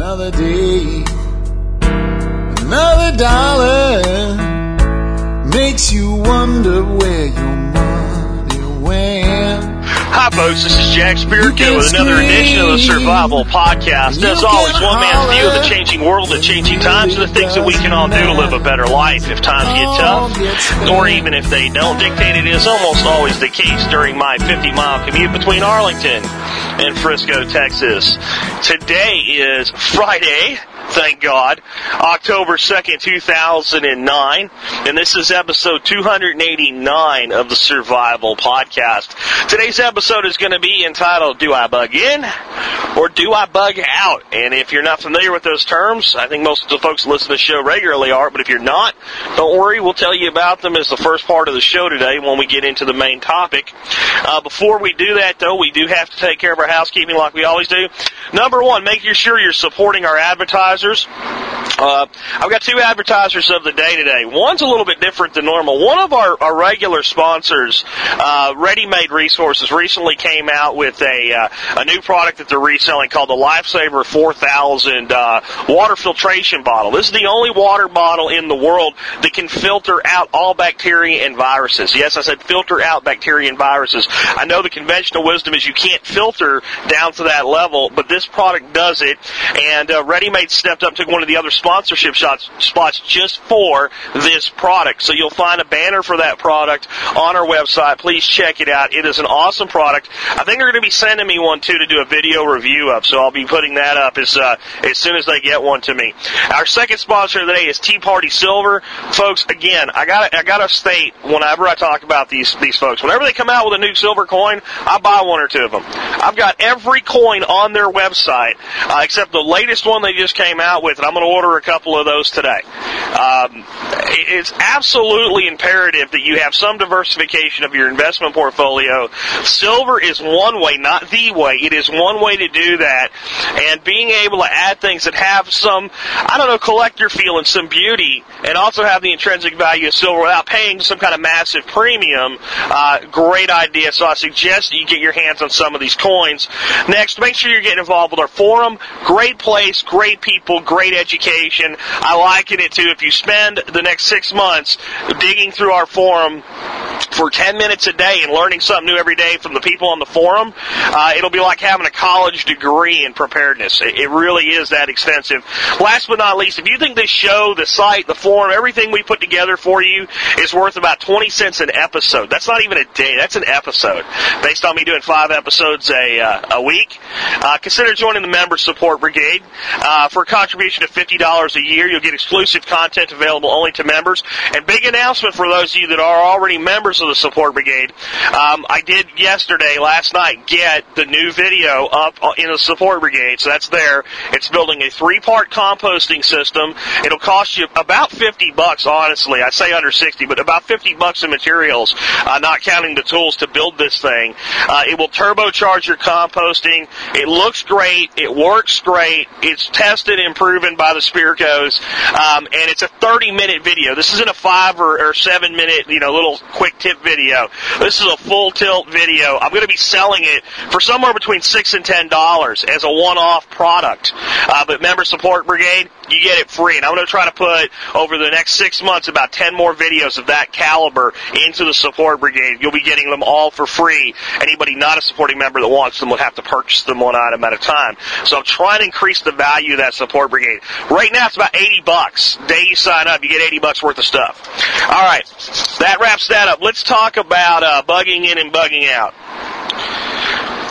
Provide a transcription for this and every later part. another day, another dollar makes you wonder where your money went. Hi, folks. This is Jack Spirko with another edition of the Survival Podcast. As always, one man's view of the changing world, the changing times, and the things that we can all do to live a better life if times get tough, or even if they don't dictate it is almost always the case during my 50-mile commute between Arlington and Frisco, Texas. Today is Friday. Thank God. October 2nd, 2009. And this is episode 289 of the Survival Podcast. Today's episode is going to be entitled, Do I Bug In or Do I Bug Out? And if you're not familiar with those terms, I think most of the folks who listen to the show regularly are. But if you're not, don't worry. We'll tell you about them as the first part of the show today when we get into the main topic. Before we do that, though, we do have to take care of our housekeeping like we always do. Number one, make sure you're supporting our advertisers. I've got two advertisers of the day today. One's a little bit different than normal. One of our regular sponsors, ReadyMade Resources, recently came out with a new product that they're reselling called the Lifesaver 4000 water filtration bottle. This is the only water bottle in the world that can filter out all bacteria and viruses. Yes, I said filter out bacteria and viruses. I know the conventional wisdom is you can't filter down to that level, but this product does it, and ReadyMade stepped up, took one of the other sponsorship spots just for this product. So you'll find a banner for that product on our website. Please check it out. It is an awesome product. I think they're going to be sending me one, too, to do a video review of, so I'll be putting that up as soon as they get one to me. Our second sponsor today is Tea Party Silver. Folks, again, I gotta state whenever I talk about these folks, whenever they come out with a new silver coin, I buy one or two of them. I've got every coin on their website, except the latest one they just came out with, and I'm going to order a couple of those today. It's absolutely imperative that you have some diversification of your investment portfolio. Silver is one way, not the way. It is one way to do that, and being able to add things that have some, collector feel and some beauty, and also have the intrinsic value of silver without paying some kind of massive premium, great idea. So I suggest that you get your hands on some of these coins. Next, make sure you're getting involved with our forum. Great place, great people, great education. I liken it to if you spend the next 6 months digging through our forum for 10 minutes a day and learning something new every day from the people on the forum, it'll be like having a college degree in preparedness. It really is that extensive. Last but not least, if you think this show, the site, the forum, everything we put together for you is worth about 20 cents an episode. That's not even a day. That's an episode. Based on me doing 5 episodes a week, consider joining the Member Support Brigade. For a contribution of $50 a year, you'll get exclusive content available only to members. And big announcement for those of you that are already members of the Support Brigade. I did last night, get the new video up in the Support Brigade, so that's there. It's building a 3-part composting system. It'll cost you about $50, honestly. I say under 60, but about $50 in materials, not counting the tools to build this thing. It will turbocharge your composting. It looks great. It works great. It's tested and proven by the Spirkos, and it's a 30-minute video. This isn't a 5 or 7-minute, little quick tip video. This is a full-tilt video. I'm going to be selling it for somewhere between $6 and $10 as a one-off product. But Member Support Brigade, you get it free. And I'm going to try to put, over the next 6 months, about 10 more videos of that caliber into the Support Brigade. You'll be getting them all for free. Anybody not a supporting member that wants them will have to purchase them one item at a time. So I'm trying to increase the value of that Support Brigade. Right now, it's about $80. The day you sign up, you get $80 worth of stuff. All right. That wraps that up. Let's talk about bugging in and bugging out.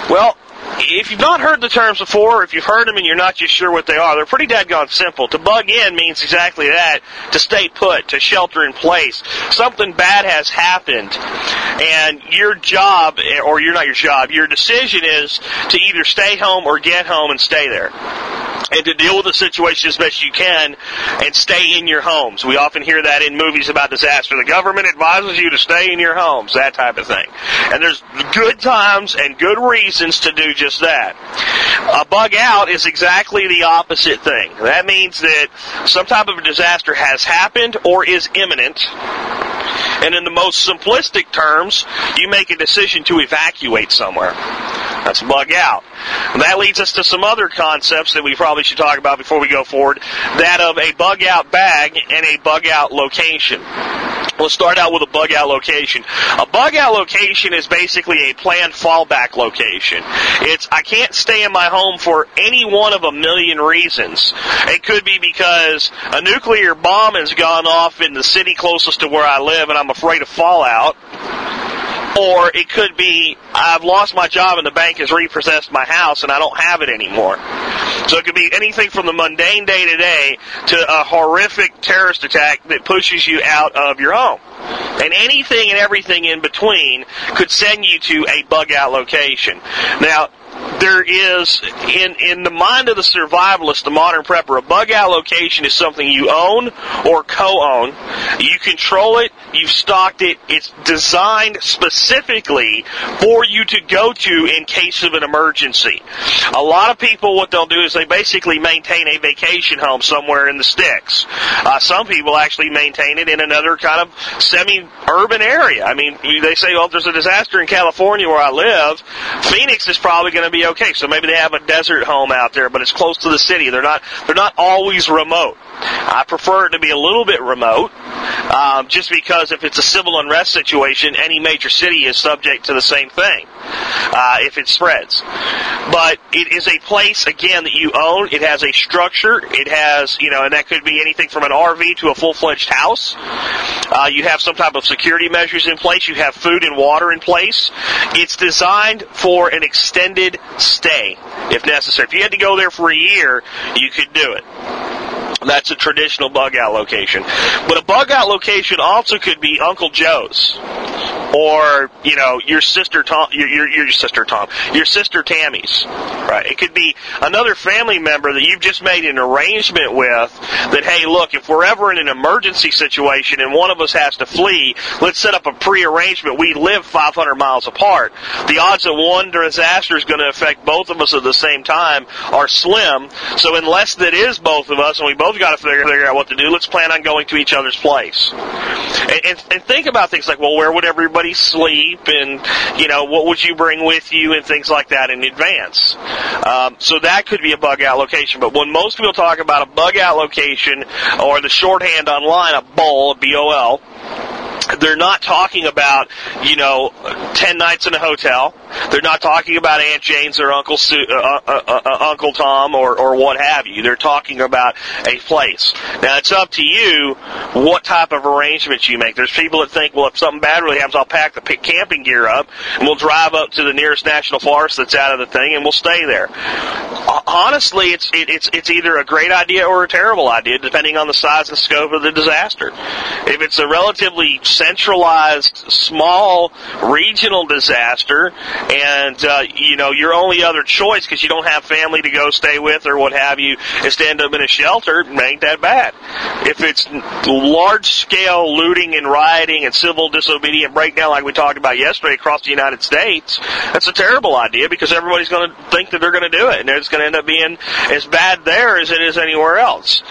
Well, if you've not heard the terms before, or if you've heard them and you're not just sure what they are, they're pretty dadgone simple. To bug in means exactly that, to stay put, to shelter in place. Something bad has happened, and your decision is to either stay home or get home and stay there, and to deal with the situation as best you can and stay in your homes. We often hear that in movies about disaster. The government advises you to stay in your homes, that type of thing. And there's good times and good reasons to do just that. A bug out is exactly the opposite thing. That means that some type of a disaster has happened or is imminent. And in the most simplistic terms, you make a decision to evacuate somewhere. That's bug out. And that leads us to some other concepts that we probably should talk about before we go forward, that of a bug out bag and a bug out location. Let's start out with a bug out location. A bug out location is basically a planned fallback location. It's, I can't stay in my home for any one of a million reasons. It could be because a nuclear bomb has gone off in the city closest to where I live and I'm afraid of fallout. Or it could be, I've lost my job and the bank has repossessed my house and I don't have it anymore. So it could be anything from the mundane day-to-day to a horrific terrorist attack that pushes you out of your home. And anything and everything in between could send you to a bug-out location. Now, there is, in the mind of the survivalist, the modern prepper, a bug-out location is something you own or co-own. You control it. You've stocked it. It's designed specifically for you to go to in case of an emergency. A lot of people, what they'll do is they basically maintain a vacation home somewhere in the sticks. Some people actually maintain it in another kind of semi-urban area. I mean, they say, well, if there's a disaster in California where I live, Phoenix is probably going to be okay. So maybe they have a desert home out there, but it's close to the city. They're not always remote. I prefer it to be a little bit remote, just because if it's a civil unrest situation, any major city is subject to the same thing if it spreads. But it is a place, again, that you own. It has a structure. It has, and that could be anything from an RV to a full-fledged house. You have some type of security measures in place. You have food and water in place. It's designed for an extended stay, if necessary. If you had to go there for a year, you could do it. That's a traditional bug-out location. But a bug-out location also could be Uncle Joe's, or your sister Tammy's, right? It could be another family member that you've just made an arrangement with. That, hey, look, if we're ever in an emergency situation and one of us has to flee, let's set up a pre-arrangement. We live 500 miles apart. The odds that one disaster is going to affect both of us at the same time are slim. So unless that is both of us and we both got to figure out what to do, let's plan on going to each other's place. And think about things like, well, where would everybody sleep? And, what would you bring with you? And things like that in advance. So that could be a bug-out location. But when most people talk about a bug-out location, or the shorthand online, a BOL, B-O-L, they're not talking about, 10 nights in a hotel. They're not talking about Aunt Jane's or Uncle Tom or what have you. They're talking about a place. Now, it's up to you what type of arrangements you make. There's people that think, well, if something bad really happens, I'll pack the camping gear up, and we'll drive up to the nearest national forest that's out of the thing, and we'll stay there. Honestly, it's either a great idea or a terrible idea, depending on the size and scope of the disaster. If it's a relatively centralized, small, regional disaster, and, your only other choice, because you don't have family to go stay with or what have you, is to end up in a shelter, ain't that bad. If it's large-scale looting and rioting and civil disobedient breakdown like we talked about yesterday across the United States, that's a terrible idea, because everybody's going to think that they're going to do it, and it's going to end up being as bad there as it is anywhere else.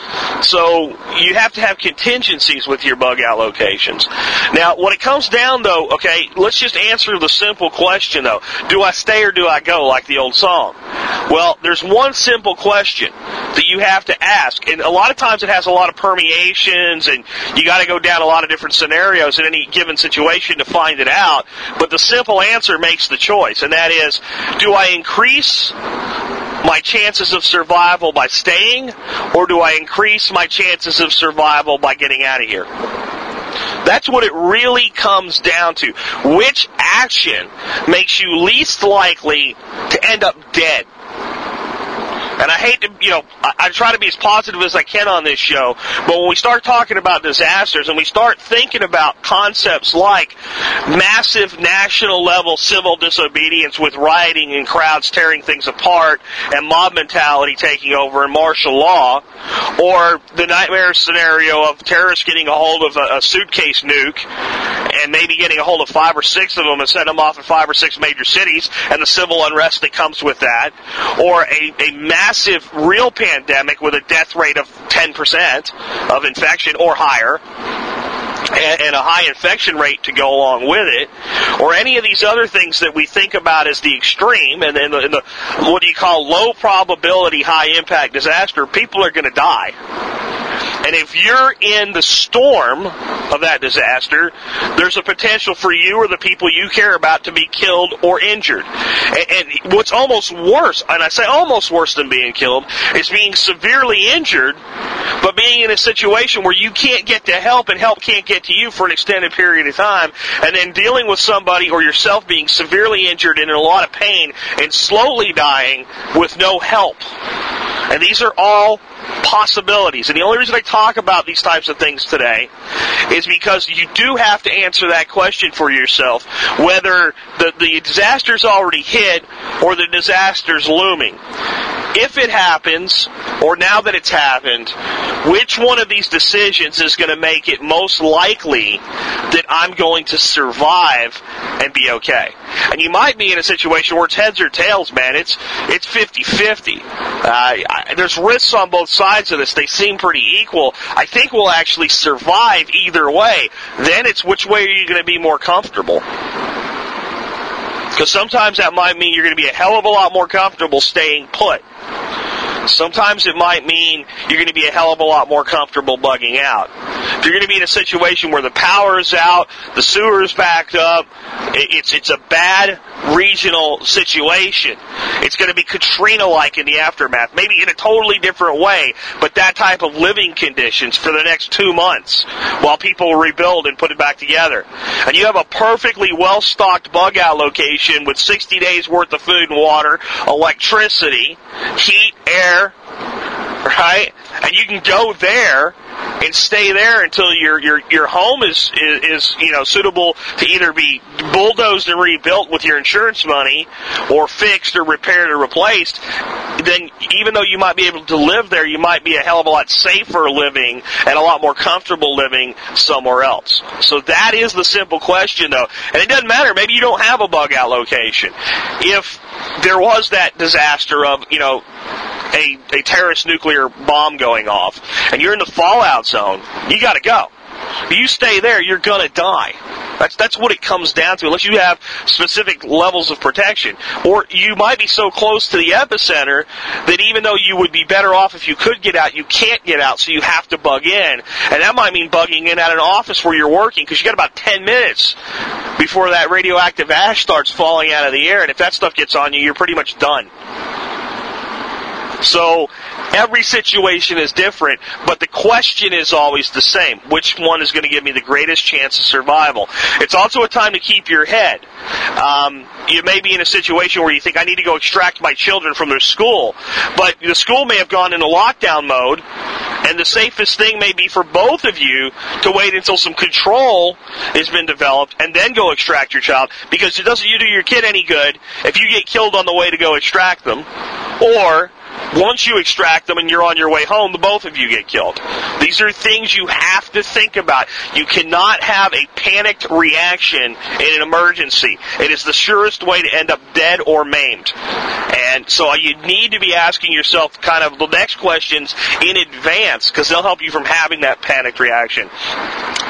So you have to have contingencies with your bug-out locations. Now, when it comes down, though, okay, let's just answer the simple question, though. Do I stay or do I go, like the old song? Well, there's one simple question that you have to ask, and a lot of times it has a lot of permeations, and you got to go down a lot of different scenarios in any given situation to find it out, but the simple answer makes the choice, and that is, do I increase my chances of survival by staying, or do I increase my chances of survival by getting out of here? That's what it really comes down to. Which action makes you least likely to end up dead? And I hate to, I try to be as positive as I can on this show, but when we start talking about disasters and we start thinking about concepts like massive national level civil disobedience with rioting and crowds tearing things apart and mob mentality taking over and martial law, or the nightmare scenario of terrorists getting a hold of a suitcase nuke and maybe getting a hold of 5 or 6 of them and setting them off in 5 or 6 major cities and the civil unrest that comes with that, or a massive real pandemic with a death rate of 10% of infection or higher. and a high infection rate to go along with it, or any of these other things that we think about as the extreme, and the what do you call low probability, high impact disaster, people are going to die. And if you're in the storm of that disaster, there's a potential for you or the people you care about to be killed or injured. And what's almost worse, and I say almost worse than being killed, is being severely injured, but being in a situation where you can't get to help and help can't get to you for an extended period of time, and then dealing with somebody or yourself being severely injured and in a lot of pain and slowly dying with no help. And these are all possibilities. And the only reason I talk about these types of things today is because you do have to answer that question for yourself, whether the disaster's already hit or the disaster's looming. If it happens, or now that it's happened, which one of these decisions is going to make it most likely that I'm going to survive and be okay? And you might be in a situation where it's heads or tails, man. It's 50-50. There's risks on both sides of this. They seem pretty equal. I think we'll actually survive either way. Then it's which way are you going to be more comfortable? Because sometimes that might mean you're going to be a hell of a lot more comfortable staying put. Sometimes it might mean you're going to be a hell of a lot more comfortable bugging out. If you're going to be in a situation where the power is out, the sewer is backed up, it's a bad regional situation. It's going to be Katrina-like in the aftermath, maybe in a totally different way, but that type of living conditions for the next 2 months while people rebuild and put it back together. And you have a perfectly well-stocked bug-out location with 60 days' worth of food and water, electricity, heat, air, right? And you can go there and stay there until your home is suitable to either be bulldozed and rebuilt with your insurance money or fixed or repaired or replaced. Then even though you might be able to live there, you might be a hell of a lot safer living and a lot more comfortable living somewhere else. So that is the simple question, though. And it doesn't matter. Maybe you don't have a bug-out location. If there was that disaster of, a terrorist nuclear bomb going off, and you're in the fallout zone, you got to go. If you stay there, you're going to die. That's what it comes down to, unless you have specific levels of protection. Or you might be so close to the epicenter that even though you would be better off if you could get out, you can't get out, so you have to bug in. And that might mean bugging in at an office where you're working, because you got about 10 minutes before that radioactive ash starts falling out of the air, and if that stuff gets on you, you're pretty much done. So every situation is different, but the question is always the same. Which one is going to give me the greatest chance of survival? It's also a time to keep your head. You may be in a situation where you think, I need to go extract my children from their school. But the school may have gone into lockdown mode, and the safest thing may be for both of you to wait until some control has been developed and then go extract your child, because it doesn't do your kid any good if you get killed on the way to go extract them, or once you extract them and you're on your way home, the both of you get killed. These are things you have to think about. You cannot have a panicked reaction in an emergency. It is the surest way to end up dead or maimed. And so you need to be asking yourself kind of the next questions in advance, because they'll help you from having that panicked reaction.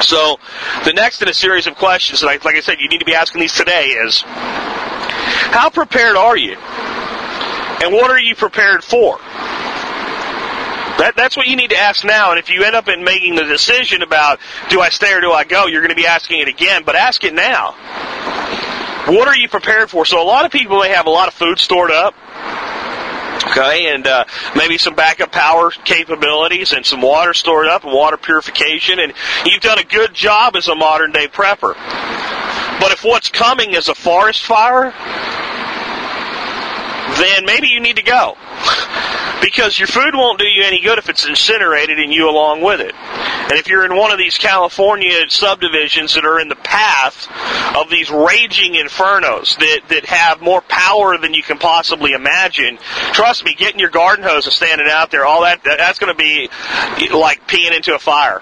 So the next in a series of questions, like I said, you need to be asking these today is, how prepared are you? And what are you prepared for? That's what you need to ask now. And if you end up in making the decision about, do I stay or do I go, you're going to be asking it again. But ask it now. What are you prepared for? So a lot of people, they have a lot of food stored up. Okay, and maybe some backup power capabilities and some water stored up and water purification. And you've done a good job as a modern-day prepper. But if what's coming is a forest fire, then maybe you need to go. Because your food won't do you any good if it's incinerated and you along with it. And if you're in one of these California subdivisions that are in the path of these raging infernos that have more power than you can possibly imagine, trust me, getting your garden hose and standing out there, all that's going to be like peeing into a fire.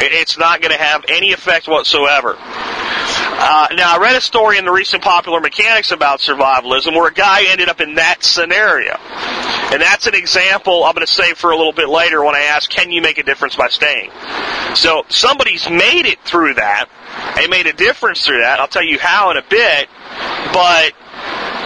It's not going to have any effect whatsoever. Now, I read a story in the recent Popular Mechanics about survivalism where a guy ended up in that scenario. And that's an example I'm going to save for a little bit later when I ask, can you make a difference by staying? So somebody's made it through that. They made a difference through that. I'll tell you how in a bit. But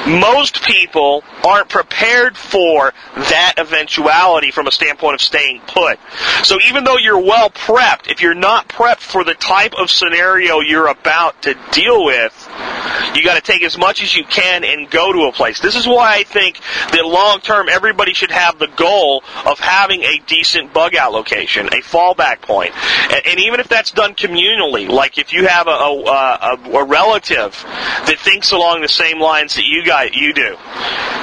most people aren't prepared for that eventuality from a standpoint of staying put. So even though you're well prepped, if you're not prepped for the type of scenario you're about to deal with, you got to take as much as you can and go to a place. This is why I think that long term everybody should have the goal of having a decent bug out location, a fallback point. And even if that's done communally, like if you have a relative that thinks along the same lines that you do,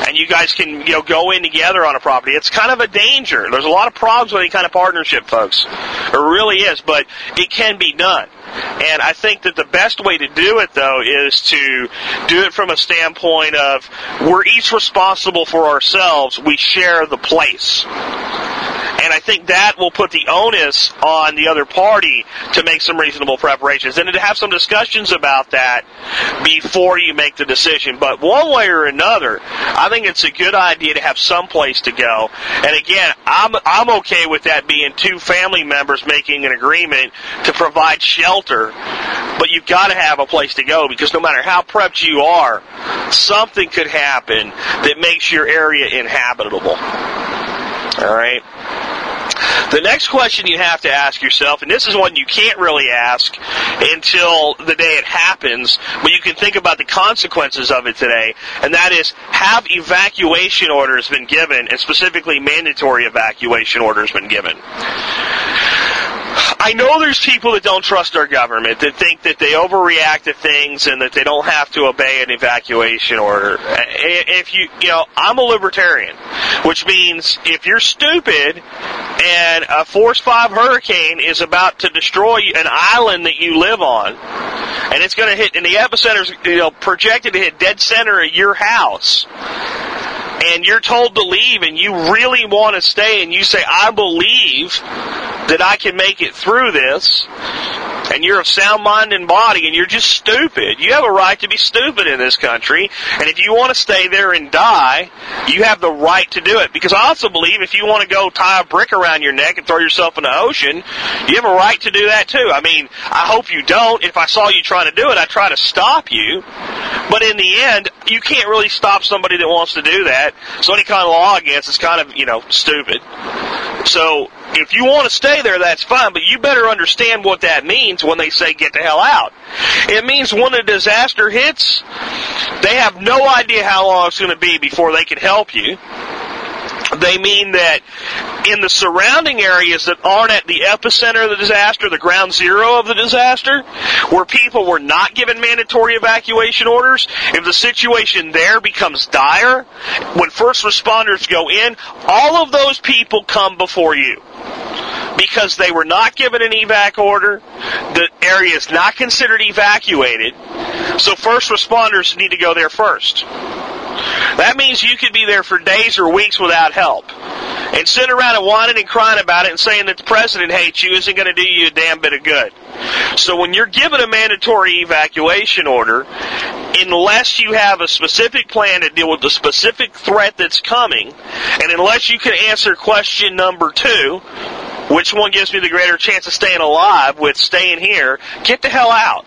and you guys can go in together on a property. It's kind of a danger. There's a lot of problems with any kind of partnership, folks. It really is, but it can be done. And I think that the best way to do it, though, is to do it from a standpoint of we're each responsible for ourselves. We share the place. And I think that will put the onus on the other party to make some reasonable preparations and to have some discussions about that before you make the decision. But one way or another, I think it's a good idea to have some place to go. And again, I'm okay with that being two family members making an agreement to provide shelter. But you've got to have a place to go because no matter how prepped you are, something could happen that makes your area inhabitable. All right. The next question you have to ask yourself, and this is one you can't really ask until the day it happens, but you can think about the consequences of it today, and that is, have evacuation orders been given, and specifically mandatory evacuation orders been given? I know there's people that don't trust our government, that think that they overreact to things and that they don't have to obey an evacuation order. If I'm a libertarian, which means if you're stupid and a Force 5 hurricane is about to destroy an island that you live on, and it's going to hit, and the epicenter's projected to hit dead center of your house, and you're told to leave and you really want to stay and you say, I believe that I can make it through this, and you're of sound mind and body and you're just stupid. You have a right to be stupid in this country, and if you want to stay there and die, you have the right to do it. Because I also believe if you want to go tie a brick around your neck and throw yourself in the ocean, you have a right to do that too. I mean, I hope you don't. If I saw you trying to do it, I'd try to stop you. But in the end, you can't really stop somebody that wants to do that. So any kind of law against it's kind of, stupid. So if you want to stay there, that's fine, but you better understand what that means when they say get the hell out. It means when a disaster hits, they have no idea how long it's going to be before they can help you. They mean that in the surrounding areas that aren't at the epicenter of the disaster, the ground zero of the disaster, where people were not given mandatory evacuation orders, if the situation there becomes dire, when first responders go in, all of those people come before you. Because they were not given an evac order, the area is not considered evacuated, so first responders need to go there first. That means you could be there for days or weeks without help. And sitting around and whining and crying about it and saying that the president hates you isn't going to do you a damn bit of good. So when you're given a mandatory evacuation order, unless you have a specific plan to deal with the specific threat that's coming, and unless you can answer question number 2, which one gives me the greater chance of staying alive with staying here, get the hell out.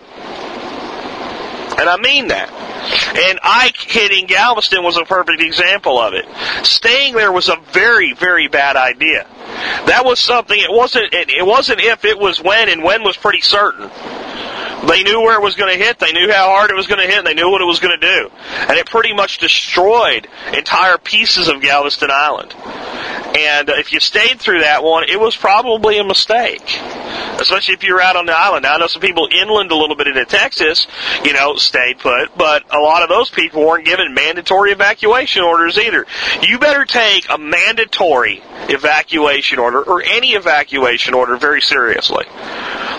And I mean that. And Ike hitting Galveston was a perfect example of it. Staying there was a very, very bad idea. That was something, it wasn't if, it was when, and when was pretty certain. They knew where it was going to hit, they knew how hard it was going to hit, and they knew what it was going to do. And it pretty much destroyed entire pieces of Galveston Island. And if you stayed through that one, it was probably a mistake, especially if you were out on the island. Now, I know some people inland a little bit into Texas, stayed put, but a lot of those people weren't given mandatory evacuation orders either. You better take a mandatory evacuation order or any evacuation order very seriously.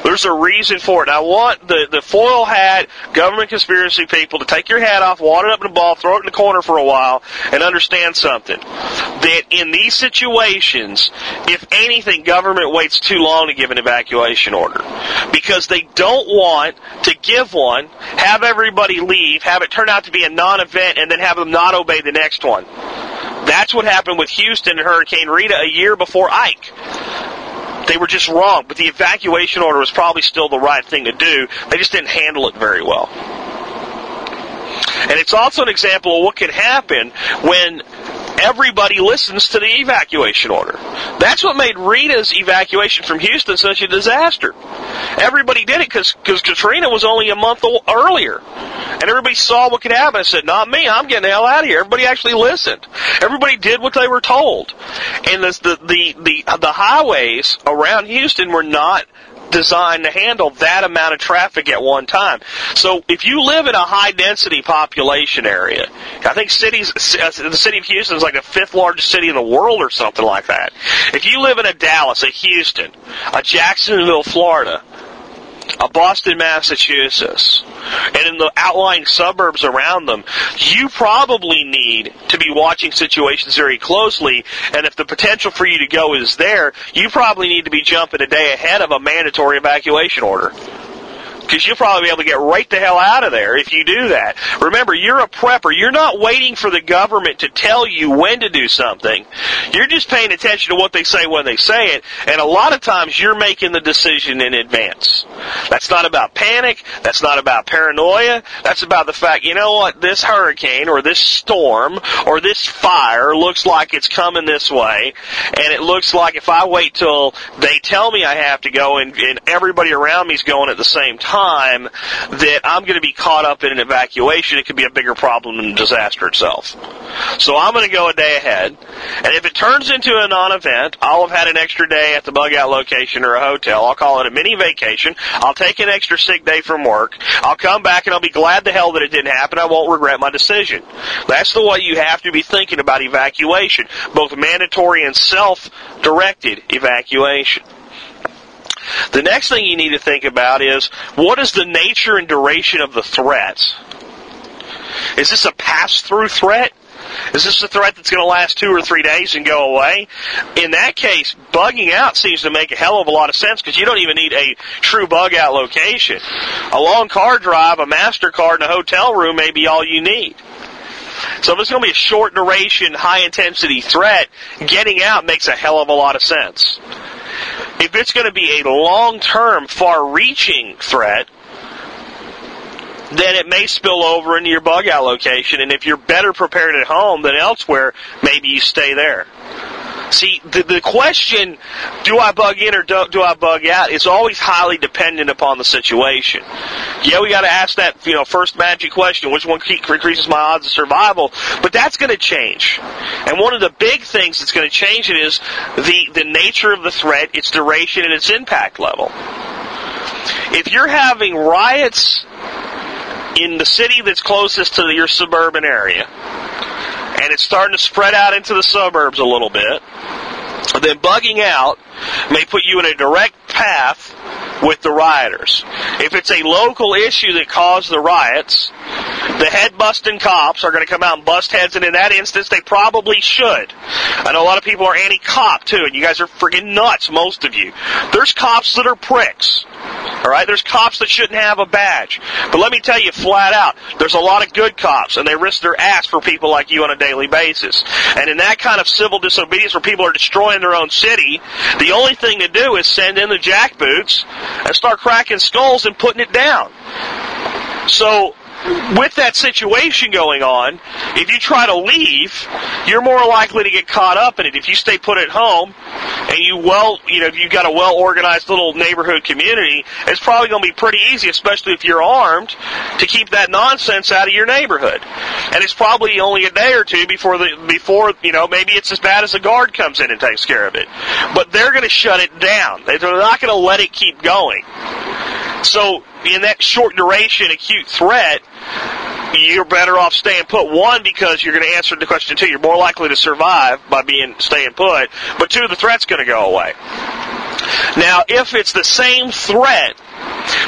There's a reason for it. And I want the foil hat government conspiracy people to take your hat off, wad it up in a ball, throw it in the corner for a while, and understand something. That in these situations, if anything, government waits too long to give an evacuation order. Because they don't want to give one, have everybody leave, have it turn out to be a non-event, and then have them not obey the next one. That's what happened with Houston and Hurricane Rita a year before Ike. They were just wrong, but the evacuation order was probably still the right thing to do. They just didn't handle it very well. And it's also an example of what can happen when everybody listens to the evacuation order. That's what made Rita's evacuation from Houston such a disaster. Everybody did it because Katrina was only a month earlier. And everybody saw what could happen and said, not me, I'm getting the hell out of here. Everybody actually listened. Everybody did what they were told. And the highways around Houston were not designed to handle that amount of traffic at one time. So if you live in a high-density population area, I think the city of Houston is like the fifth largest city in the world or something like that. If you live in a Dallas, a Houston, a Jacksonville, Florida, a Boston, Massachusetts, and in the outlying suburbs around them, you probably need to be watching situations very closely, and if the potential for you to go is there, you probably need to be jumping a day ahead of a mandatory evacuation order. Because you'll probably be able to get right the hell out of there if you do that. Remember, you're a prepper. You're not waiting for the government to tell you when to do something. You're just paying attention to what they say when they say it, and a lot of times you're making the decision in advance. That's not about panic. That's not about paranoia. That's about the fact, you know what, this hurricane or this storm or this fire looks like it's coming this way, and it looks like if I wait till they tell me I have to go and everybody around me is going at the same time that I'm going to be caught up in an evacuation, it could be a bigger problem than the disaster itself. So I'm going to go a day ahead, and if it turns into a non-event, I'll have had an extra day at the bug-out location or a hotel. I'll call it a mini vacation. I'll take an extra sick day from work. I'll come back, and I'll be glad the hell that it didn't happen. I won't regret my decision. That's the way you have to be thinking about evacuation, both mandatory and self-directed evacuation. The next thing you need to think about is, what is the nature and duration of the threat? Is this a pass-through threat? Is this a threat that's going to last 2 or 3 days and go away? In that case, bugging out seems to make a hell of a lot of sense because you don't even need a true bug-out location. A long car drive, a MasterCard, and a hotel room may be all you need. So if it's going to be a short-duration, high-intensity threat, getting out makes a hell of a lot of sense. If it's going to be a long-term, far-reaching threat, then it may spill over into your bug-out location, and if you're better prepared at home than elsewhere, maybe you stay there. See, the question, do I bug in or do I bug out, is always highly dependent upon the situation. Yeah, we got to ask that first magic question, which one increases my odds of survival, but that's going to change. And one of the big things that's going to change it is the nature of the threat, its duration, and its impact level. If you're having riots in the city that's closest to your suburban area, and it's starting to spread out into the suburbs a little bit, then bugging out may put you in a direct path with the rioters. If it's a local issue that caused the riots, the head-busting cops are going to come out and bust heads, and in that instance, they probably should. I know a lot of people are anti-cop, too, and you guys are friggin' nuts, most of you. There's cops that are pricks, all right? There's cops that shouldn't have a badge. But let me tell you flat out, there's a lot of good cops, and they risk their ass for people like you on a daily basis. And in that kind of civil disobedience where people are destroying their own city, the only thing to do is send in the jackboots and start cracking skulls and putting it down. So, with that situation going on, if you try to leave, you're more likely to get caught up in it. If you stay put at home, and if you've got a well-organized little neighborhood community, it's probably going to be pretty easy, especially if you're armed, to keep that nonsense out of your neighborhood. And it's probably only a day or two before maybe it's as bad as the guard comes in and takes care of it. But they're going to shut it down. They're not going to let it keep going. So, in that short duration, acute threat, you're better off staying put. One, because you're going to answer the question, two, you're more likely to survive by staying put. But two, the threat's going to go away. Now, if it's the same threat,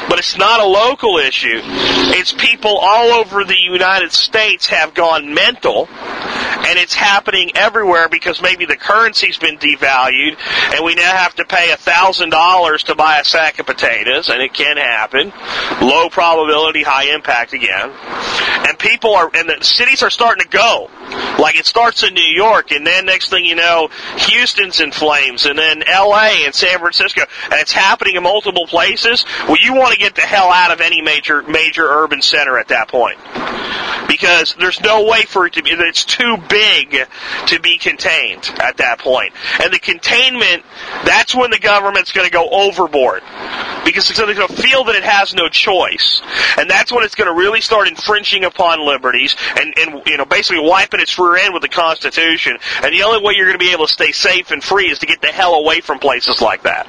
but it's not a local issue, it's people all over the United States have gone mental and it's happening everywhere because maybe the currency's been devalued, and we now have to pay $1,000 to buy a sack of potatoes, and it can happen. Low probability, high impact again. And people are, and the cities are starting to go. Like it starts in New York, and then next thing you know, Houston's in flames, and then L.A. and San Francisco, and it's happening in multiple places. Well, you want to get the hell out of any major urban center at that point, because there's no way for it to be. It's too big to be contained at that point. And the containment, that's when the government's going to go overboard, because it's going to feel that it has no choice, and that's when it's going to really start infringing upon liberties and you know, basically wiping its rear end with the Constitution. And the only way you're going to be able to stay safe and free is to get the hell away from places like that.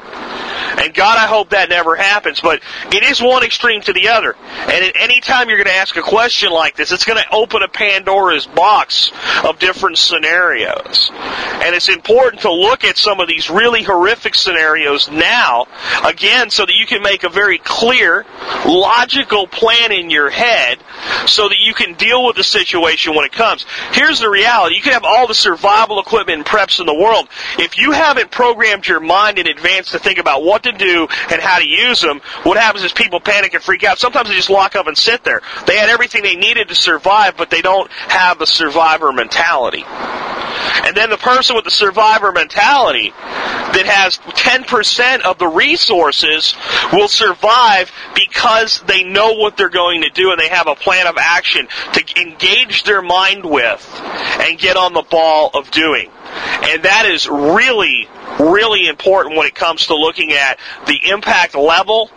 And God, I hope that never happens, but it is one extreme to the other. And at any time you're going to ask a question like this, it's going to open a Pandora's box of different scenarios. And it's important to look at some of these really horrific scenarios now, again, so that you can make a very clear, logical plan in your head so that you can deal with the situation when it comes. Here's the reality. You can have all the survival equipment and preps in the world. If you haven't programmed your mind in advance to think about what to do and how to use them, what happens is people panic and freak out. Sometimes they just lock up and sit there. They had everything they needed to survive, but they don't have the survivor mentality. And then the person with the survivor mentality that has 10% of the resources will survive because they know what they're going to do and they have a plan of action to engage their mind with and get on the ball of doing. And that is really, really important when it comes to looking at the impact level,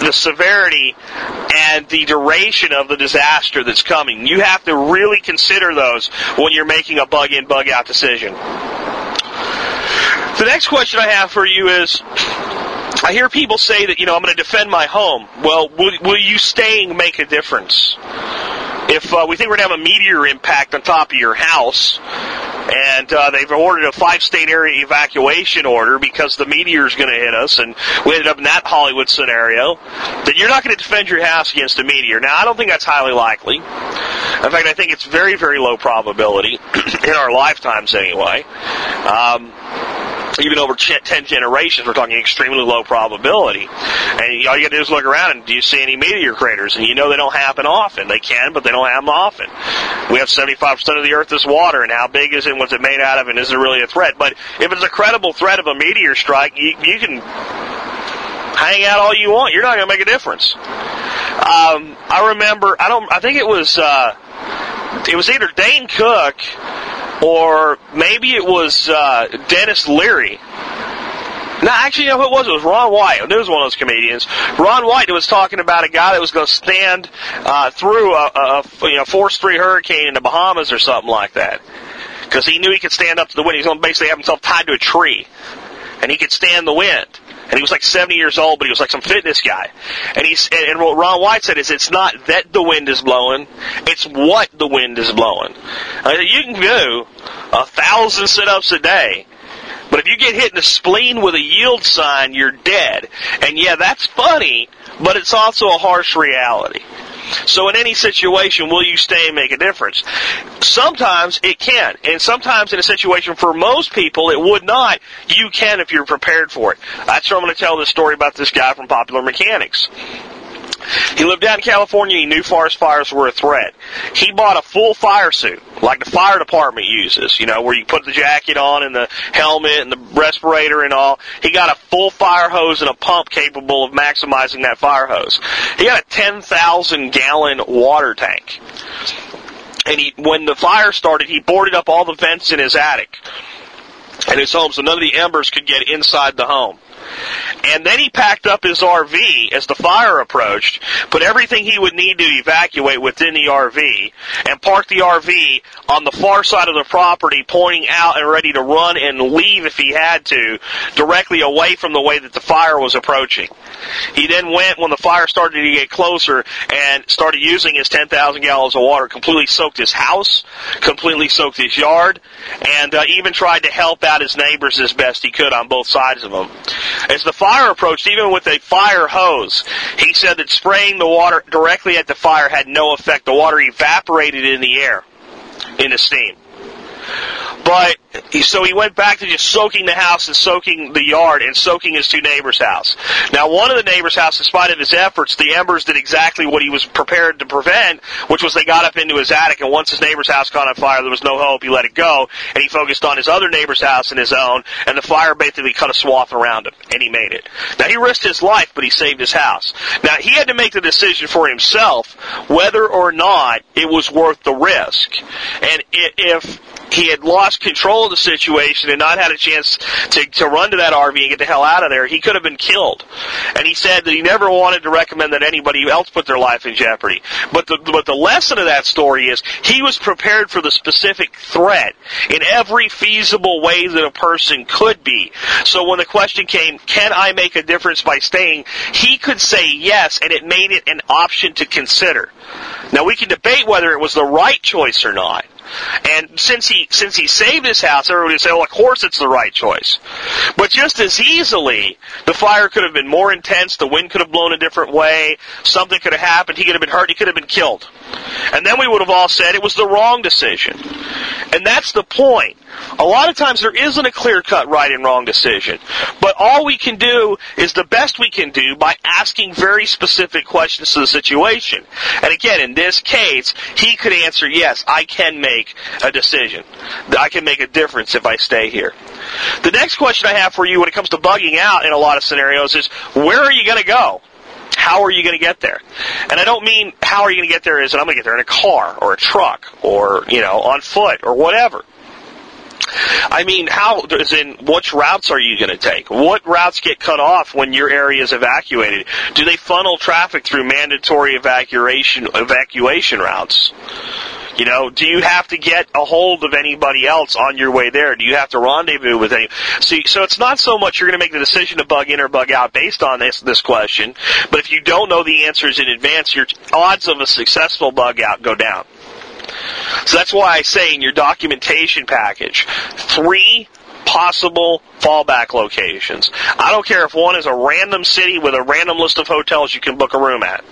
the severity, and the duration of the disaster that's coming. You have to really consider those when you're making a bug-in, bug-out decision. The next question I have for you is, I hear people say that, you know, I'm going to defend my home. Well, will you staying make a difference? If we think we're going to have a meteor impact on top of your house, and they've ordered a 5-state area evacuation order because the meteor's going to hit us, and we ended up in that Hollywood scenario, then you're not going to defend your house against a meteor. Now, I don't think that's highly likely. In fact, I think it's very, very low probability, in our lifetimes anyway. Even over 10 generations, we're talking extremely low probability. And all you got to do is look around and do you see any meteor craters? And you know they don't happen often. They can, but they don't happen often. We have 75% of the Earth is water, and how big is it, and what's it made out of, and is it really a threat? But if it's a credible threat of a meteor strike, you can hang out all you want. You're not going to make a difference. I think it was either Dane Cook or maybe it was Dennis Leary. No, actually, you know who it was? It was Ron White. There was one of those comedians. Ron White was talking about a guy that was going to stand through a Force 3 hurricane in the Bahamas or something like that, because he knew he could stand up to the wind. He was going to basically have himself tied to a tree, and he could stand the wind. And he was like 70 years old, but he was like some fitness guy. And what Ron White said is, it's not that the wind is blowing, it's what the wind is blowing. You can do 1,000 sit-ups a day, but if you get hit in the spleen with a yield sign, you're dead. And yeah, that's funny, but it's also a harsh reality. So in any situation, will you stay and make a difference? Sometimes it can. And sometimes in a situation for most people, it would not. You can if you're prepared for it. That's where I'm going to tell this story about this guy from Popular Mechanics. He lived out in California. He knew forest fires were a threat. He bought a full fire suit, like the fire department uses, you know, where you put the jacket on and the helmet and the respirator and all. He got a full fire hose and a pump capable of maximizing that fire hose. He got a 10,000-gallon water tank. And when the fire started, he boarded up all the vents in his attic and his home, so none of the embers could get inside the home. And then he packed up his RV as the fire approached, put everything he would need to evacuate within the RV, and parked the RV on the far side of the property, pointing out and ready to run and leave if he had to, directly away from the way that the fire was approaching. He then went, when the fire started to get closer, and started using his 10,000 gallons of water, completely soaked his house, completely soaked his yard, and even tried to help out his neighbors as best he could on both sides of them. As the fire approached, even with a fire hose, he said that spraying the water directly at the fire had no effect. The water evaporated in the air, in the steam. But so he went back to just soaking the house and soaking the yard and soaking his two neighbors' house. Now, one of the neighbors' house, in spite of his efforts, the embers did exactly what he was prepared to prevent, which was they got up into his attic, and once his neighbor's house caught on fire, there was no hope. He let it go, and he focused on his other neighbor's house and his own, and the fire basically cut a swath around him, and he made it. Now, he risked his life, but he saved his house. Now, he had to make the decision for himself whether or not it was worth the risk. And if he had lost control of the situation and not had a chance to run to that RV and get the hell out of there, he could have been killed. And he said that he never wanted to recommend that anybody else put their life in jeopardy. But the lesson of that story is he was prepared for the specific threat in every feasible way that a person could be. So when the question came, can I make a difference by staying, he could say yes, and it made it an option to consider. Now, we can debate whether it was the right choice or not. And since he saved his house, everybody would say, well, of course it's the right choice. But just as easily, the fire could have been more intense, the wind could have blown a different way, something could have happened, he could have been hurt, he could have been killed. And then we would have all said it was the wrong decision. And that's the point. A lot of times there isn't a clear-cut right and wrong decision. But all we can do is the best we can do by asking very specific questions to the situation. And again, in this case, he could answer, yes, I can make a decision. I can make a difference if I stay here. The next question I have for you when it comes to bugging out in a lot of scenarios is, where are you going to go? How are you going to get there? And I don't mean how are you going to get there as in I'm going to get there in a car or a truck or, on foot or whatever. I mean, how, as in, which routes are you going to take? What routes get cut off when your area is evacuated? Do they funnel traffic through mandatory evacuation routes? Do you have to get a hold of anybody else on your way there? Do you have to rendezvous with anyone? See, so it's not so much you're going to make the decision to bug in or bug out based on this question, but if you don't know the answers in advance, your odds of a successful bug out go down. So that's why I say in your documentation package, 3 possible fallback locations. I don't care if one is a random city with a random list of hotels you can book a room at.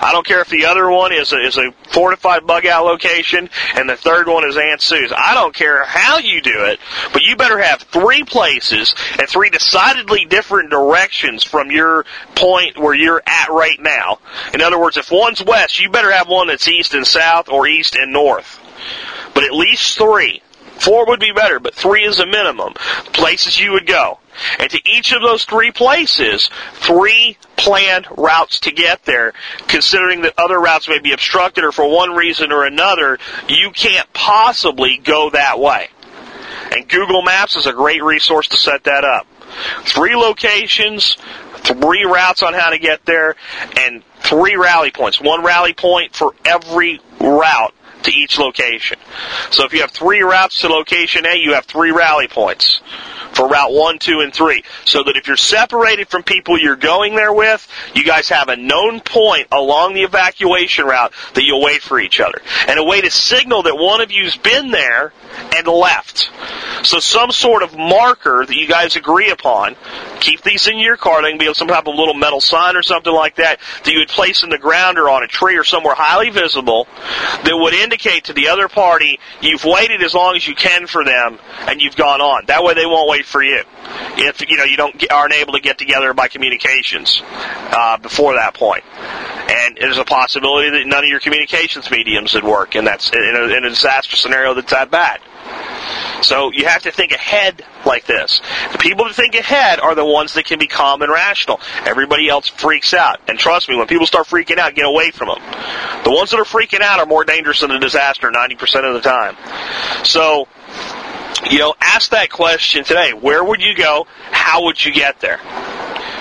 I don't care if the other one is a fortified bug-out location and the third one is Aunt Sue's. I don't care how you do it, but you better have 3 places and 3 decidedly different directions from your point where you're at right now. In other words, if one's west, you better have one that's east and south or east and north. But at least 3. 4 would be better, but 3 is a minimum. Places you would go. And to each of those 3 places, 3 planned routes to get there, considering that other routes may be obstructed or for one reason or another, you can't possibly go that way. And Google Maps is a great resource to set that up. 3 locations, 3 routes on how to get there, and 3 rally points. 1 rally point for every route to each location. So if you have 3 routes to location A, you have 3 rally points for route 1, 2, and 3. So that if you're separated from people you're going there with, you guys have a known point along the evacuation route that you'll wait for each other. And a way to signal that one of you's been there and left. So some sort of marker that you guys agree upon. Keep these in your car. They can be some type of little metal sign or something like that that you would place in the ground or on a tree or somewhere highly visible that would indicate to the other party you've waited as long as you can for them and you've gone on. That way they won't wait for you if aren't able to get together by communications before that point. And there's a possibility that none of your communications mediums would work, and that's in a disaster scenario that's that bad. So you have to think ahead like this. The people that think ahead are the ones that can be calm and rational. Everybody else freaks out. And trust me, when people start freaking out, get away from them. The ones that are freaking out are more dangerous than a disaster 90% of the time. So, ask that question today. Where would you go? How would you get there?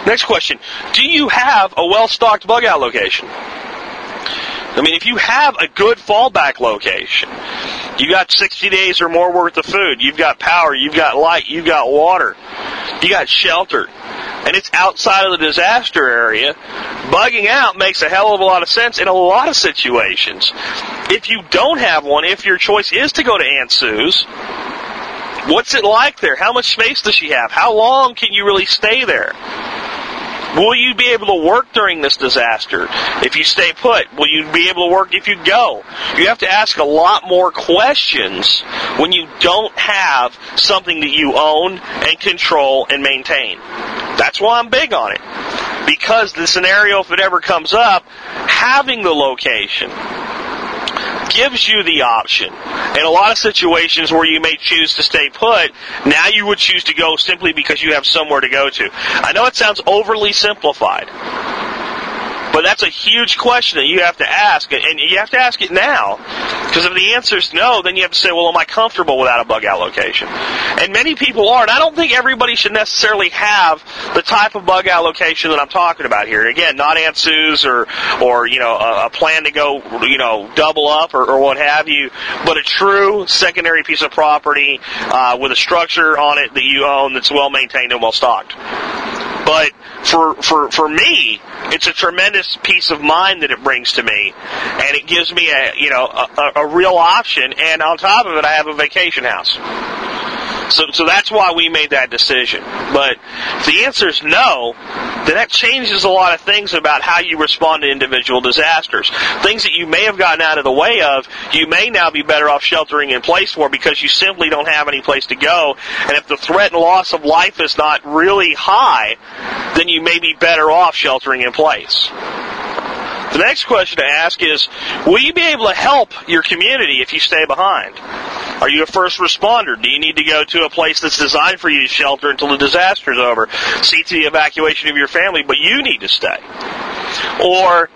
Next question. Do you have a well-stocked bug-out location? I mean, if you have a good fallback location, you got 60 days or more worth of food, you've got power, you've got light, you've got water, you got shelter, and it's outside of the disaster area, bugging out makes a hell of a lot of sense in a lot of situations. If you don't have one, if your choice is to go to Aunt Sue's, what's it like there? How much space does she have? How long can you really stay there? Will you be able to work during this disaster? If you stay put, will you be able to work if you go? You have to ask a lot more questions when you don't have something that you own and control and maintain. That's why I'm big on it. Because the scenario, if it ever comes up, having the location gives you the option. In a lot of situations where you may choose to stay put, now you would choose to go simply because you have somewhere to go to. I know it sounds overly simplified, but that's a huge question that you have to ask, and you have to ask it now. Because if the answer is no, then you have to say, well, am I comfortable without a bug-out location? And many people are, and I don't think everybody should necessarily have the type of bug-out location that I'm talking about here. Again, not Antsu's or a plan to go, double up or what have you, but a true secondary piece of property with a structure on it that you own that's well-maintained and well-stocked. But for me, it's a tremendous peace of mind that it brings to me, and it gives me a real option. And on top of it, I have a vacation house. So that's why we made that decision. But if the answer is no, then that changes a lot of things about how you respond to individual disasters. Things that you may have gotten out of the way of, you may now be better off sheltering in place for because you simply don't have any place to go. And if the threat and loss of life is not really high, then you may be better off sheltering in place. The next question to ask is, will you be able to help your community if you stay behind? Are you a first responder? Do you need to go to a place that's designed for you to shelter until the disaster is over? See to the evacuation of your family, but you need to stay. Or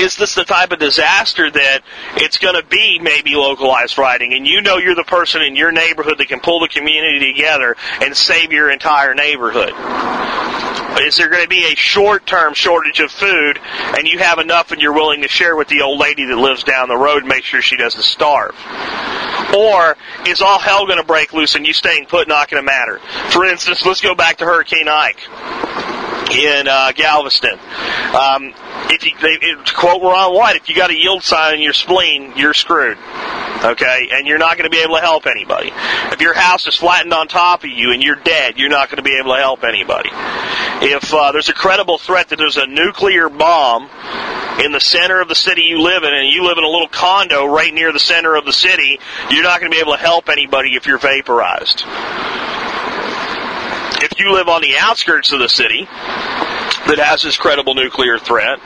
is this the type of disaster that it's going to be maybe localized rioting, and you're the person in your neighborhood that can pull the community together and save your entire neighborhood? Is there going to be a short-term shortage of food, and you have enough and you're willing to share with the old lady that lives down the road and make sure she doesn't starve? Or is all hell going to break loose and you staying put not going to matter? For instance, let's go back to Hurricane Ike in Galveston. If, to quote Ron White, if you got a yield sign in your spleen, you're screwed. Okay, and you're not going to be able to help anybody. If your house is flattened on top of you and you're dead, you're not going to be able to help anybody. If there's a credible threat that there's a nuclear bomb in the center of the city you live in, and you live in a little condo right near the center of the city, you're not going to be able to help anybody if you're vaporized. If you live on the outskirts of the city that has this credible nuclear threat,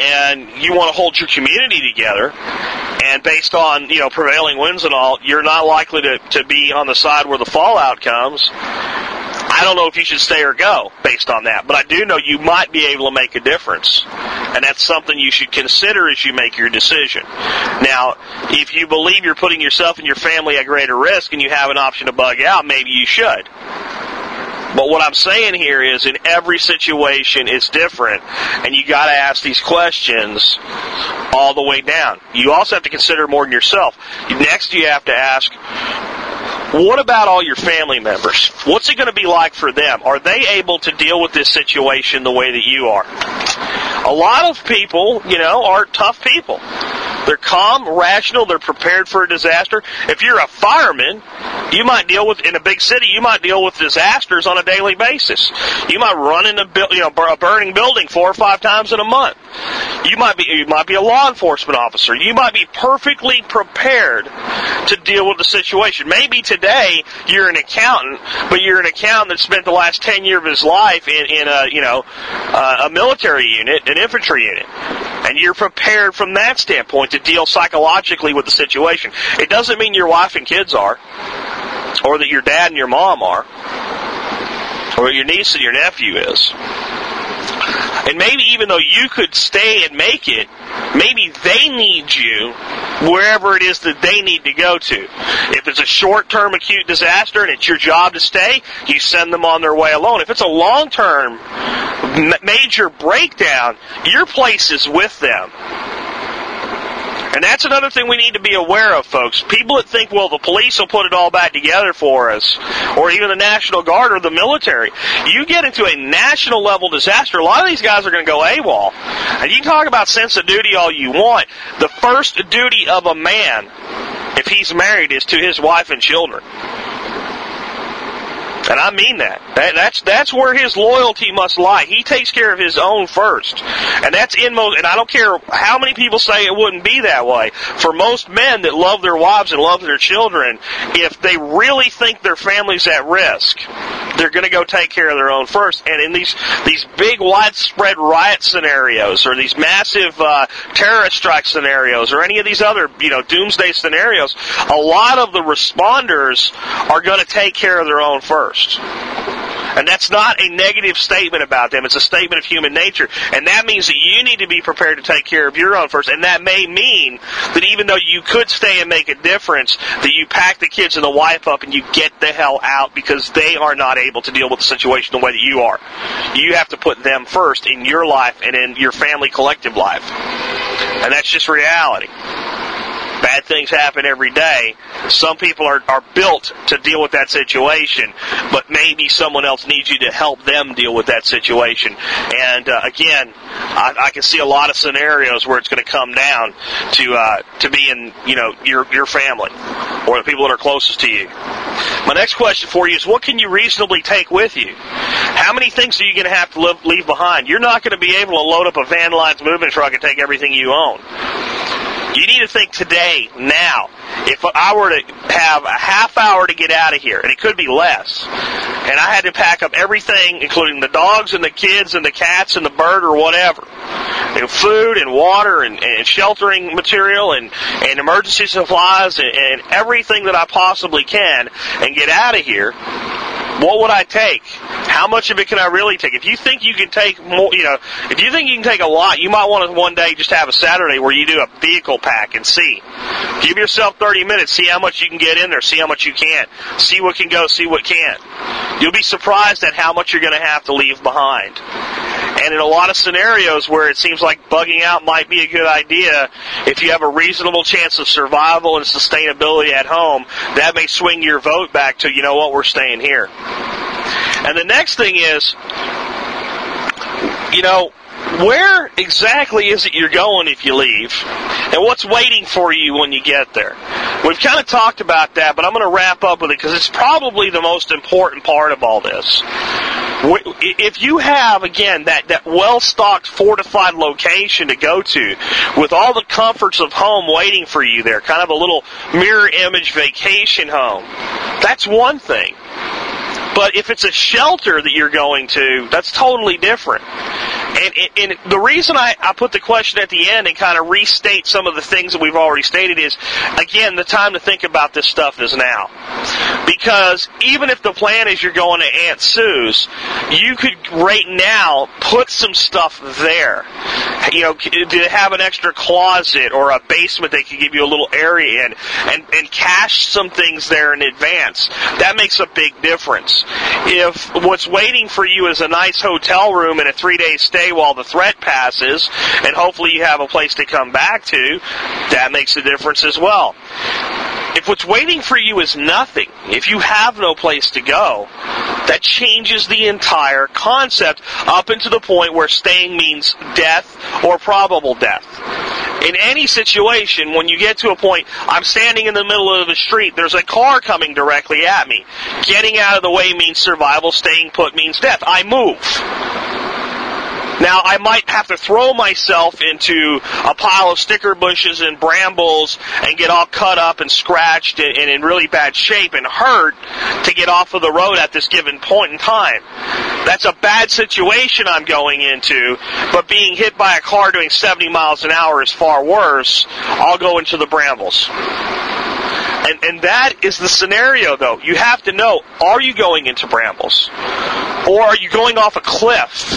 and you want to hold your community together, and based on prevailing winds and all, you're not likely to be on the side where the fallout comes. I don't know if you should stay or go based on that, but I do know you might be able to make a difference, and that's something you should consider as you make your decision. Now, if you believe you're putting yourself and your family at greater risk and you have an option to bug out, maybe you should. But what I'm saying here is in every situation it's different, and you got to ask these questions all the way down. You also have to consider more than yourself. Next, you have to ask, what about all your family members? What's it going to be like for them? Are they able to deal with this situation the way that you are? A lot of people, are tough people. They're calm, rational, they're prepared for a disaster. If you're a fireman, you might deal with, in a big city, you might deal with disasters on a daily basis. You might run in a burning building 4 or 5 times in a month. You might be a law enforcement officer. You might be perfectly prepared to deal with the situation. Maybe today you're an accountant, but you're an accountant that spent the last 10 years of his life in a military unit, an infantry unit. And you're prepared from that standpoint to deal psychologically with the situation. It doesn't mean your wife and kids are, or that your dad and your mom are, or your niece and your nephew is. And maybe even though you could stay and make it, maybe they need you wherever it is that they need to go to. If it's a short-term acute disaster and it's your job to stay, you send them on their way alone. If it's a long-term major breakdown, your place is with them. And that's another thing we need to be aware of, folks. People that think, well, the police will put it all back together for us, or even the National Guard or the military. You get into a national-level disaster, a lot of these guys are going to go AWOL. And you can talk about sense of duty all you want. The first duty of a man, if he's married, is to his wife and children. And I mean that. That's where his loyalty must lie. He takes care of his own first. And that's in most, and I don't care how many people say it wouldn't be that way. For most men that love their wives and love their children, if they really think their family's at risk, they're going to go take care of their own first. And in these big widespread riot scenarios or these massive terrorist strike scenarios or any of these other, doomsday scenarios, a lot of the responders are going to take care of their own first. And that's not a negative statement about them. It's a statement of human nature. And that means that you need to be prepared to take care of your own first. And that may mean that even though you could stay and make a difference, that you pack the kids and the wife up and you get the hell out because they are not able to deal with the situation the way that you are. You have to put them first in your life and in your family collective life. And that's just reality. Bad things happen every day. Some people are built to deal with that situation, but maybe someone else needs you to help them deal with that situation. And again, I can see a lot of scenarios where it's going to come down to being your family or the people that are closest to you. My next question for you is, what can you reasonably take with you? How many things are you going to have to leave behind? You're not going to be able to load up a van lines moving truck and take everything you own. You need to think today, now. If I were to have a half hour to get out of here, and it could be less, and I had to pack up everything, including the dogs and the kids and the cats and the bird or whatever, and food and water and sheltering material and emergency supplies and everything that I possibly can, and get out of here, what would I take? How much of it can I really take? If you think you can take more, if you think you can take a lot, you might want to one day just have a Saturday where you do a vehicle pack and see. Give yourself 30 minutes, see how much you can get in there, see how much you can't, see what can go, see what can't. You'll be surprised at how much you're going to have to leave behind. And in a lot of scenarios where it seems like bugging out might be a good idea, if you have a reasonable chance of survival and sustainability at home, that may swing your vote back to, we're staying here. And the next thing is, where exactly is it you're going if you leave, and what's waiting for you when you get there? We've kind of talked about that, but I'm going to wrap up with it because it's probably the most important part of all this. If you have, again, that well-stocked, fortified location to go to with all the comforts of home waiting for you there, kind of a little mirror image vacation home, that's one thing. But if it's a shelter that you're going to, that's totally different. And the reason I put the question at the end and kind of restate some of the things that we've already stated is, again, the time to think about this stuff is now. Because even if the plan is you're going to Aunt Sue's, you could right now put some stuff there. To have an extra closet or a basement they could give you a little area in, and cash some things there in advance. That makes a big difference. If what's waiting for you is a nice hotel room and a 3-day stay while the threat passes, and hopefully you have a place to come back to, that makes a difference as well. If what's waiting for you is nothing, if you have no place to go, that changes the entire concept up into the point where staying means death or probable death. In any situation, when you get to a point, I'm standing in the middle of the street, there's a car coming directly at me. Getting out of the way means survival, staying put means death. I move. Now, I might have to throw myself into a pile of sticker bushes and brambles and get all cut up and scratched and in really bad shape and hurt to get off of the road at this given point in time. That's a bad situation I'm going into, but being hit by a car doing 70 miles an hour is far worse. I'll go into the brambles. And that is the scenario, though. You have to know, are you going into brambles? Or are you going off a cliff?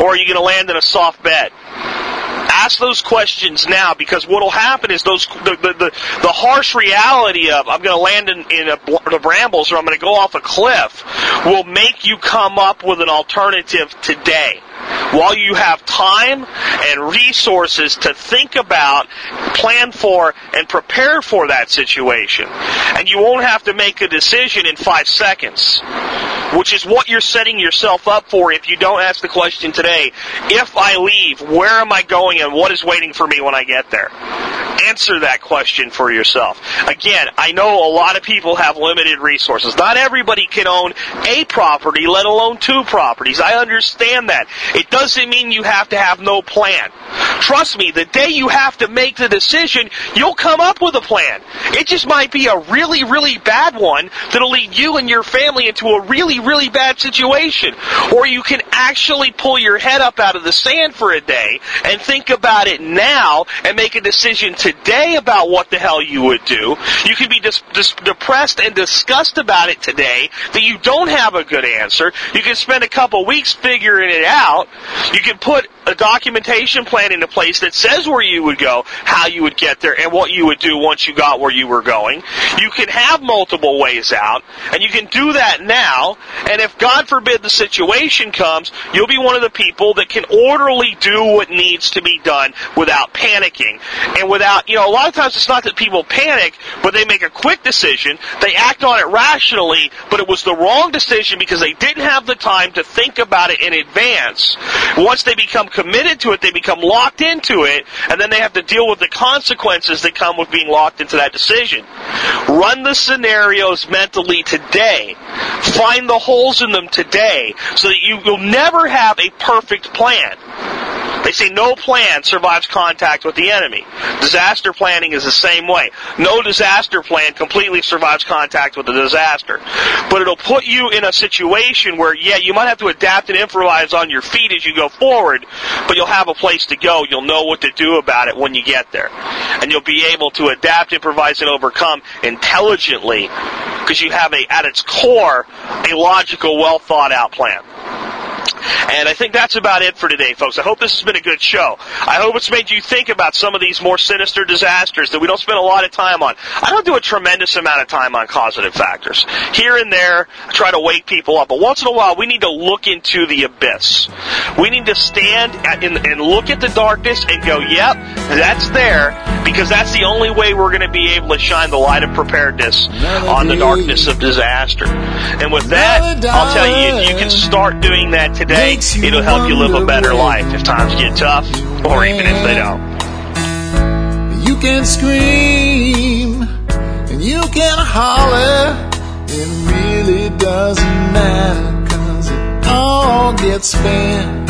Or are you going to land in a soft bed? Ask those questions now, because what will happen is the harsh reality of I'm going to land in the brambles or I'm going to go off a cliff will make you come up with an alternative today. While you have time and resources to think about, plan for, and prepare for that situation. And you won't have to make a decision in 5 seconds, which is what you're setting yourself up for if you don't ask the question today, if I leave, where am I going and what is waiting for me when I get there? answer that question for yourself. Again, I know a lot of people have limited resources. Not everybody can own a property, let alone two properties. I understand that. It doesn't mean you have to have no plan. Trust me, the day you have to make the decision, you'll come up with a plan. It just might be a really, really bad one that'll lead you and your family into a really, really bad situation. Or you can actually pull your head up out of the sand for a day and think about it now and make a decision today about what the hell you would do. You can be depressed and disgusted about it today that you don't have a good answer. You can spend a couple weeks figuring it out. You can put a documentation plan into place that says where you would go, how you would get there, and what you would do once you got where you were going. You can have multiple ways out, and you can do that now, and if God forbid the situation comes, you'll be one of the people that can orderly do what needs to be done without panicking. And without, you know, a lot of times it's not that people panic, but they make a quick decision, they act on it rationally, but it was the wrong decision because they didn't have the time to think about it in advance. Once they become committed to it, they become locked into it, and then they have to deal with the consequences that come with being locked into that decision. Run the scenarios mentally today. Find the holes in them today so that you'll never have a perfect plan. They say no plan survives contact with the enemy. Disaster planning is the same way. No disaster plan completely survives contact with a disaster. But it'll put you in a situation where, yeah, you might have to adapt and improvise on your feet as you go forward, but you'll have a place to go. You'll know what to do about it when you get there. And you'll be able to adapt, improvise, and overcome intelligently because you have, at its core, a logical, well-thought-out plan. And I think that's about it for today, folks. I hope this has been a good show. I hope it's made you think about some of these more sinister disasters that we don't spend a lot of time on. I don't do a tremendous amount of time on causative factors. Here and there, I try to wake people up. But once in a while, we need to look into the abyss. We need to stand and look at the darkness and go, yep, that's there, because that's the only way we're going to be able to shine the light of preparedness on the darkness of disaster. And with that, I'll tell you, you can start doing that today. It'll help you live a better life if times get tough, or even if they don't. You can scream and you can holler. It really doesn't matter, 'cause it all gets spent.